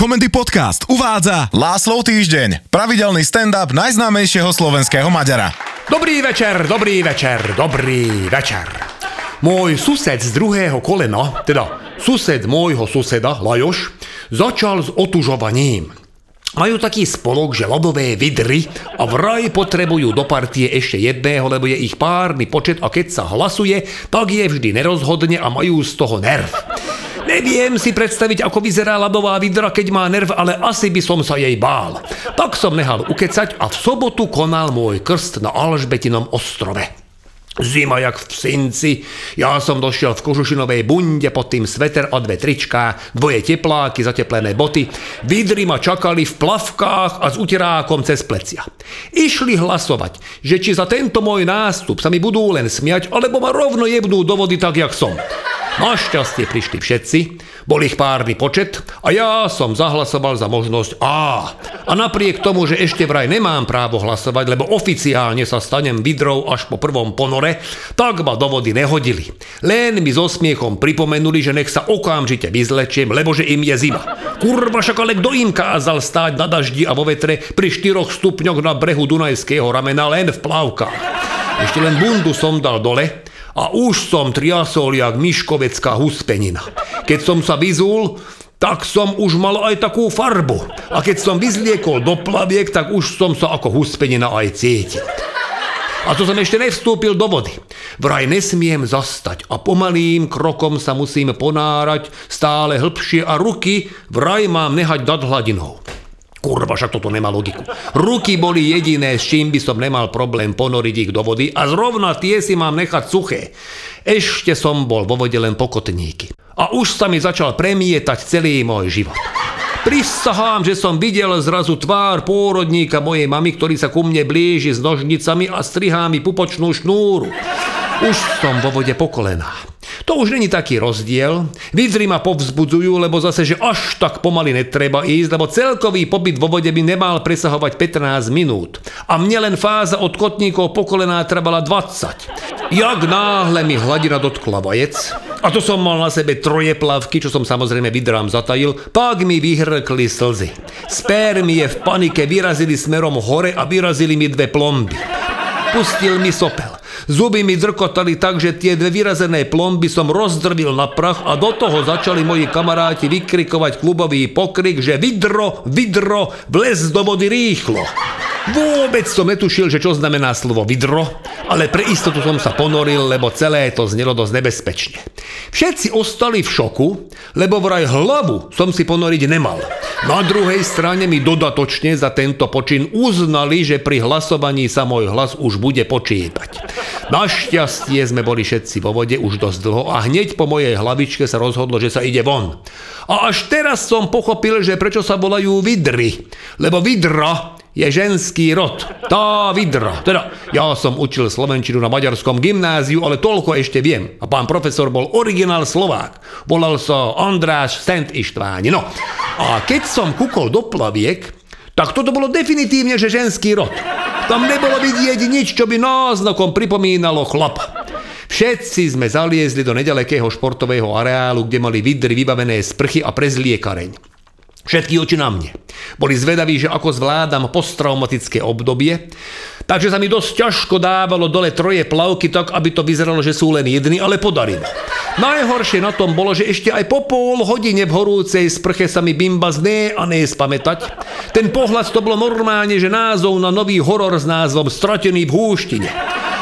Komendy Podcast uvádza Láslov Týždeň, pravidelný stand-up najznámejšieho slovenského Maďara. Dobrý večer. Môj sused z druhého kolena, teda sused môjho suseda, Lajoš, začal s otužovaním. Majú taký spolok, že ľadové vydry a vraj potrebujú do partie ešte jedného, lebo je ich párny počet a keď sa hlasuje, tak je vždy nerozhodne a majú z toho nerv. Neviem si predstaviť, ako vyzerá ľadová vydra, keď má nerv, ale asi by som sa jej bál. Tak som nehal ukecať a v sobotu konal môj krst na Alžbetinom ostrove. Zima jak v Sinci. Ja som došiel v kožušinovej bunde, pod tým sveter a dve tričká, dvoje tepláky, zateplené boty. Vydry ma čakali v plavkách a s utirákom cez plecia. Išli hlasovať, že či za tento môj nástup sa mi budú len smiať, alebo ma rovno jebnú do vody tak, jak som. Našťastie prišli všetci, bol ich párny počet a ja som zahlasoval za možnosť A. A napriek tomu, že ešte vraj nemám právo hlasovať, lebo oficiálne sa stanem vydrou až po prvom ponore, tak ma do vody nehodili. Len mi so smiechom pripomenuli, že nech sa okamžite vyzlečiem, lebo že im je zima. Kurva, však ale kto im kázal stáť na daždi a vo vetre pri 4 stupňoch na brehu Dunajského ramena len v plavkách. Ešte len bundu som dal dole a už som triasol jak miškovecká huspenina. Keď som sa vyzul, tak som už mal aj takú farbu. A keď som vyzliekol do plaviek, tak už som sa ako huspenina aj cítil. A to som ešte nevstúpil do vody. Vraj nesmiem zastať a pomalým krokom sa musím ponárať stále hlbšie a ruky vraj mám nehať nad hladinou. Kurva, však toto nemá logiku. Ruky boli jediné, s čím by som nemal problém ponoriť ich do vody a zrovna tie si mám nechať suché. Ešte som bol vo vode len po kotníky. A už sa mi začal premietať celý môj život. Prisahám, že som videl zrazu tvár pôrodníka mojej mamy, ktorý sa ku mne blíži s nožnicami a strihá mi pupočnú šnúru. Už som vo vode po kolená. To už není taký rozdiel. Vydry ma povzbudzujú, lebo zase, že až tak pomaly netreba ísť, lebo celkový pobyt vo vode by nemal presahovať 15 minút. A mne len fáza od kotníkov po kolená trvala 20. Jak náhle mi hladina dotkla vajec, a to som mal na sebe 3 plavky, čo som samozrejme vydrám zatajil, pak mi vyhrkli slzy. Spermie v panike vyrazili smerom hore a vyrazili mi 2 plomby. Pustil mi sopel. Zuby mi drkotali tak, že tie 2 vyrazené plomby som rozdrvil na prach a do toho začali moji kamaráti vykrikovať klubový pokrik, že vydro, vydro, vlez do vody rýchlo. Vôbec som netušil, že čo znamená slovo vydro, ale pre istotu som sa ponoril, lebo celé to znelo dosť nebezpečne. Všetci ostali v šoku, lebo vraj hlavu som si ponoriť nemal. Na druhej strane mi dodatočne za tento počin uznali, že pri hlasovaní sa môj hlas už bude počítať. Našťastie sme boli všetci vo vode už dosť dlho a hneď po mojej hlavičke sa rozhodlo, že sa ide von. A až teraz som pochopil, že prečo sa volajú vydry, lebo vydra je ženský rod. Tá vydra. Teda, ja som učil slovenčinu na maďarskom gymnáziu, ale toľko ešte viem. A pán profesor bol originál Slovák. Volal sa András Szent István. No, a keď som kúkol do plaviek, tak toto bolo definitívne, že ženský rod. Tam nebolo vidieť nič, čo by náznakom pripomínalo chlapa. Všetci sme zaliezli do nedalekého športového areálu, kde mali vydry vybavené sprchy a prezliekareň. Všetky oči na mne. Boli zvedaví, že ako zvládam posttraumatické obdobie, takže sa mi dosť ťažko dávalo dole 3 plavky tak, aby to vyzeralo, že sú len jedny, ale podarilo. Najhoršie na tom bolo, že ešte aj po pol hodine v horúcej sprche sa mi bimba zné a nespamätať. Ten pohľad to bolo normálne, že názov na nový horor s názvom Stratený v húštine.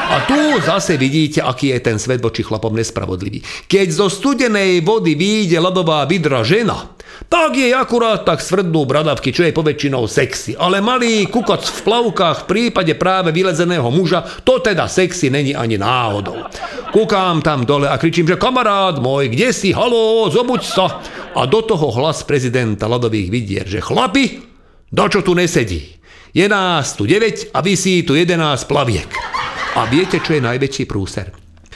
A tu zase vidíte, aký je ten svet voči chlapom nespravodlivý. Keď zo studenej vody vyjde ľadová vydra žena, tak jej akurát tak svrdnú bradavky, čo je poväčšinou sexy. Ale malý kukoc v plavkách v prípade práve vylezeného muža, to teda sexy není ani náhodou. Kúkam tam dole a kričím, že kamarát môj, kde si, haló, zobuď sa. A do toho hlas prezidenta ľadových vydier, že chlapi, dačo tu nesedí. Je nás tu 9 a visí tu 11 plaviek. A viete, čo je najväčší prúser?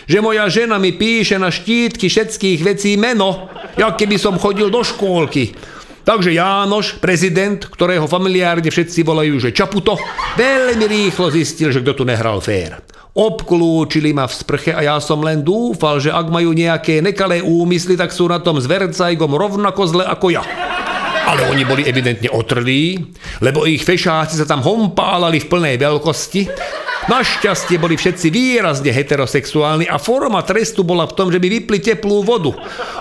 Že moja žena mi píše na štítky všetkých vecí meno, jak keby som chodil do škôlky. Takže Jánoš, prezident, ktorého familiárne všetci volajú, že Čaputo, veľmi rýchlo zistil, že kto tu nehral fér. Obklúčili ma v sprche a ja som len dúfal, že ak majú nejaké nekalé úmysly, tak sú na tom s Verzeigom rovnako zle ako ja. Ale oni boli evidentne otrlí, lebo ich fešáci sa tam hompálali v plnej veľkosti. Našťastie boli všetci výrazne heterosexuálni a forma trestu bola v tom, že by vypli teplú vodu.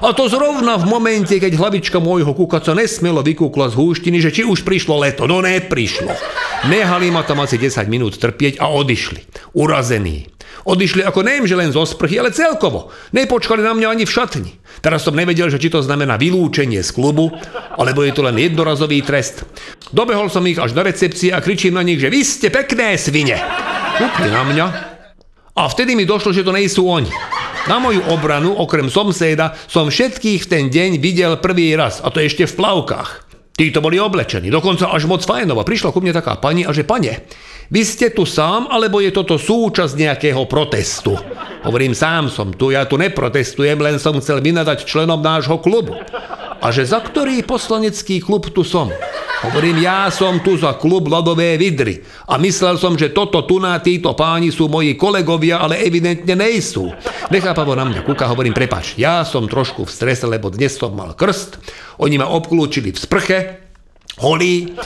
A to zrovna v momente, keď hlavička môjho kukaca nesmelo vykúkla z húštiny, že či už prišlo leto. No neprišlo. Nehali ma tam asi 10 minút trpieť a odišli. Urazení. Odišli ako neviem, že len zo sprchy, ale celkovo. Nepočkali na mňa ani v šatni. Teraz som nevedel, že či to znamená vylúčenie z klubu, alebo je to len jednorazový trest. Dobehol som ich až na recepcii a kričím na nich, že vy ste pekné svine. Kúkli na mňa a vtedy mi došlo, že to nejsú oni. Na moju obranu, okrem somseda, som všetkých v ten deň videl prvý raz, a to ešte v plavkách. Títo boli oblečení, dokonca až moc fajnovo. Prišla ku mne taká pani a že pane, vy ste tu sám, alebo je toto súčasť nejakého protestu? Hovorím, sám som tu, ja tu neprotestujem, len som chcel vynadať členom nášho klubu. A že za ktorý poslanecký klub tu som? Hovorím, ja som tu za klub Ľadové vydry. A myslel som, že toto tu na títo páni sú moji kolegovia, ale evidentne nejsú. Nechápavo na mňa kúka, hovorím, prepáč, ja som trošku v strese, lebo dnes som mal krst. Oni ma obklúčili v sprche, holí.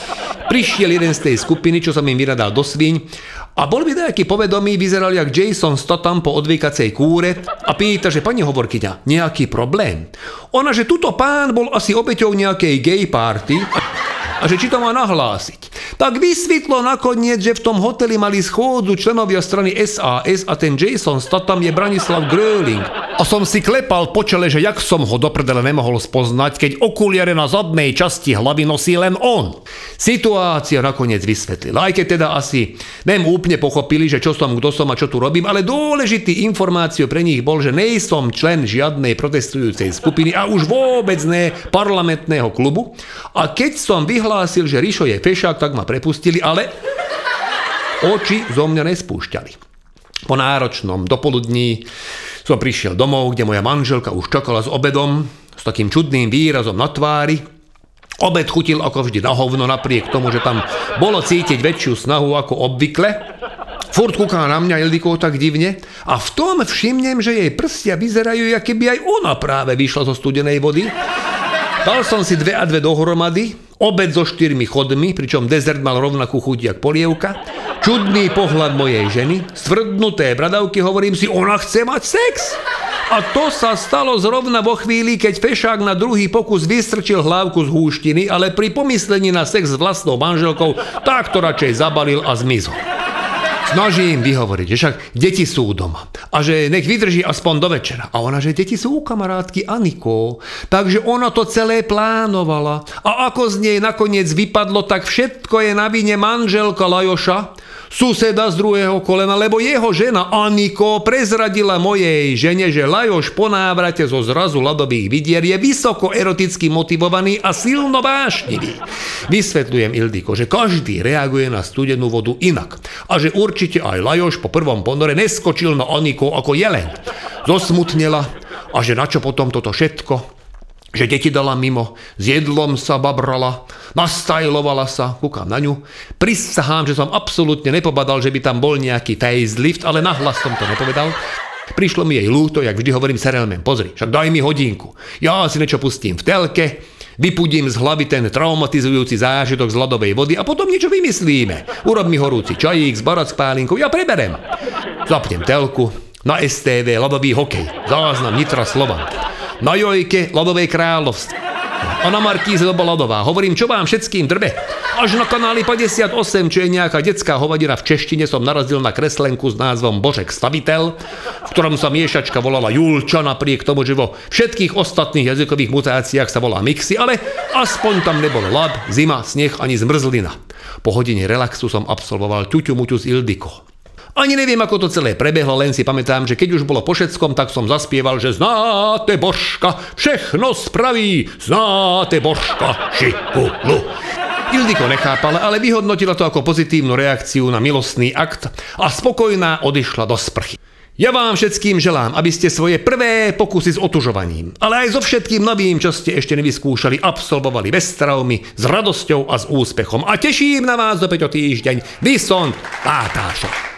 Prišiel jeden z tej skupiny, čo som im vyradal do svíň a bol mi nejaký povedomý, vyzeral jak Jason Statham po odvykacej kúre a pýta, že pani hovorkyňa, nejaký problém? Ona, že tuto pán bol asi obeťou nejakej gay party a že či to má nahlásiť. Tak vysvetlo nakoniec, že v tom hoteli mali schôdzu členovia strany SAS a ten Jason Statham je Branislav Gröling. A som si klepal po čele, že jak som ho do prdele nemohol spoznať, keď okuliare na zadnej časti hlavy nosí len on. Situácia nakoniec vysvetlila. Aj keď teda asi úplne pochopili, že čo som, kto som a čo tu robím, ale dôležitý informáciou pre nich bol, že nejsom člen žiadnej protestujúcej skupiny a už vôbec ne parlamentného klubu. A keď som vyhlásil, že Rišo je fešák, tak ma prepustili, ale oči zo mňa nespúšťali. Po náročnom dopoludní som prišiel domov, kde moja manželka už čakala s obedom, s takým čudným výrazom na tvári. Obed chutil ako vždy na hovno, napriek tomu, že tam bolo cítiť väčšiu snahu ako obvykle. Furt kúká na mňa Ildiko tak divne a v tom všimnem, že jej prstia vyzerajú, ako keby aj ona práve vyšla zo studenej vody. Dal som si 2 a 2 dohromady, obed so 4 chodmi, pričom dezert mal rovnakú chuť jak polievka, čudný pohľad mojej ženy, stvrdnuté bradavky, hovorím si, ona chce mať sex. A to sa stalo zrovna vo chvíli, keď fešák na druhý pokus vystrčil hlávku z húštiny, ale pri pomyslení na sex s vlastnou manželkou, tak to radšej zabalil a zmizol. Snažím vyhovoriť, že však deti sú doma a že nech vydrží aspoň do večera. A ona, že deti sú u kamarátky Aniko, takže ona to celé plánovala. A ako z nej nakoniec vypadlo, tak všetko je na vine manželka Lajoša, suseda z druhého kolena, lebo jeho žena Aniko prezradila mojej žene, že Lajoš po návrate zo zrazu ľadových vidier je vysoko eroticky motivovaný a silno vášnivý. Vysvetľujem Ildiko, že každý reaguje na studenú vodu inak a že určite aj Lajoš po prvom ponore neskočil na Aniko ako jelen. Zosmutnela a že načo potom toto všetko, že deti dala mimo, s jedlom sa babrala, nastajlovala sa, kúkam na ňu, prisahám, že som absolútne nepobadal, že by tam bol nejaký facelift, ale nahlas som to nepovedal. Prišlo mi jej ľúto, jak vždy hovorím serelmen, pozri, však daj mi hodinku, ja si niečo pustím v telke, vypudím z hlavy ten traumatizujúci zážitok z ľadovej vody a potom niečo vymyslíme. Urob mi horúci čajík s barack pálinkou, ja preberem. Zapnem telku, na STV ľadový hokej, záznam Nitra Slovaná. Na Jojke ľadové kráľovstvo. A na Markíze doba ľadová. Hovorím, čo vám všetkým drbe. Až na kanáli 58, čo je nejaká detská hovadina v češtine, som narazil na kreslenku s názvom Bořek Stavitel, v ktorom sa miešačka volala Júlča, napriek tomu, že vo všetkých ostatných jazykových mutáciách sa volá Mixi, ale aspoň tam nebol lab, zima, sneh ani zmrzlina. Po hodine relaxu som absolvoval ťuťu muťu s Ildiko. Ani neviem, ako to celé prebehlo, len si pamätám, že keď už bolo po všetkom, tak som zaspieval, že znáte Božka, všechno spraví, znáte Božka, šikulu. Ildiko nechápala, ale vyhodnotila to ako pozitívnu reakciu na milostný akt a spokojná odišla do sprchy. Ja vám všetkým želám, aby ste svoje prvé pokusy s otužovaním, ale aj so všetkým novým, čo ste ešte nevyskúšali, absolvovali bez traumy, s radosťou a s úspechom. A teším na vás opäť o týždeň. Vy som Pátáša.